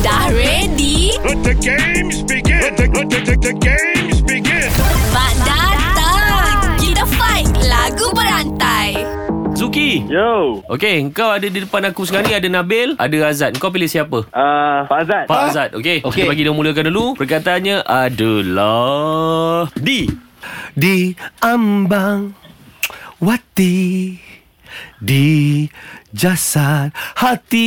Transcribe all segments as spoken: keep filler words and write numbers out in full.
Dah ready? Let the games begin. Let the, let the, the, the games begin. Mak datang. Kita fight lagu berantai. Zuki. Yo. Okey, engkau ada di depan aku sekarang ni. Ada Nabil, ada Azad. Engkau pilih siapa? Uh, Pak Azad. Pak Azad. Okey, okay. Kita bagi dia mulakan dulu. Perkataannya adalah Di Di ambang wati di jasad hati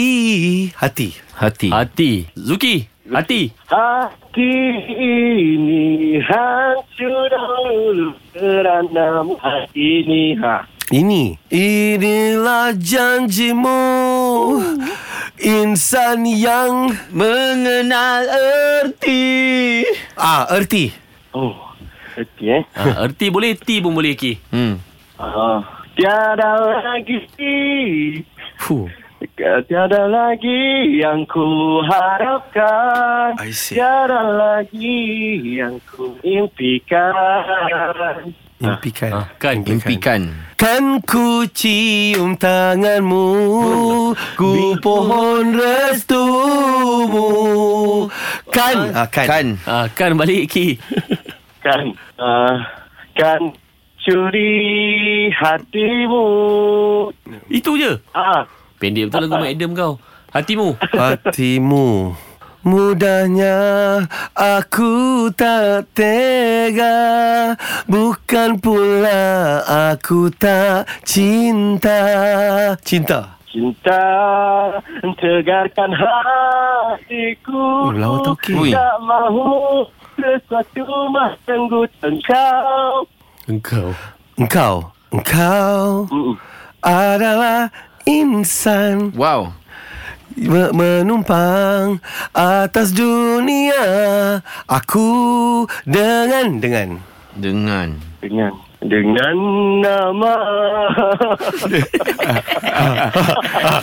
hati hati hati Zuki hati hati ini hancur dahulu kerana hati ini ha ini inilah janjimu insan yang mengenal erti ah erti oh erti eh ah, erti boleh ti pun boleh ki hmm ah tiada lagi, Fuh. tiada lagi yang ku harapkan, tiada lagi yang ku impikan. Impikan. Ah, kan, impikan. Kan ku cium tanganmu, ku pohon restumu. Kan, ah, kan, kan, ah, kan balik ki. Kan, ah, kan. Curi hatimu. Itu je? Haa. Pendek betul lagu Adam kau. Hatimu. Hatimu. Mudahnya aku tak tega. Bukan pula aku tak cinta. Cinta. Cinta tegarkan hatiku. Oh, lawa tak okay. Mahu sesuatu mah tenggut engkau. Engkau Engkau Engkau uh-uh. adalah insan. Wow. Menumpang atas dunia. Aku dengan Dengan Dengan Dengan Dengan nama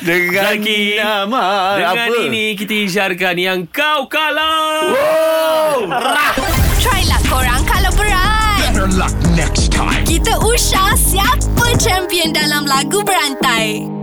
Dengan Lagi. nama Dengan apa? Ini kita isyaratkan yang kau kalah. Wow. Try lah korang kalau berat. Better luck next time. Kita usah siapa champion dalam lagu berantai.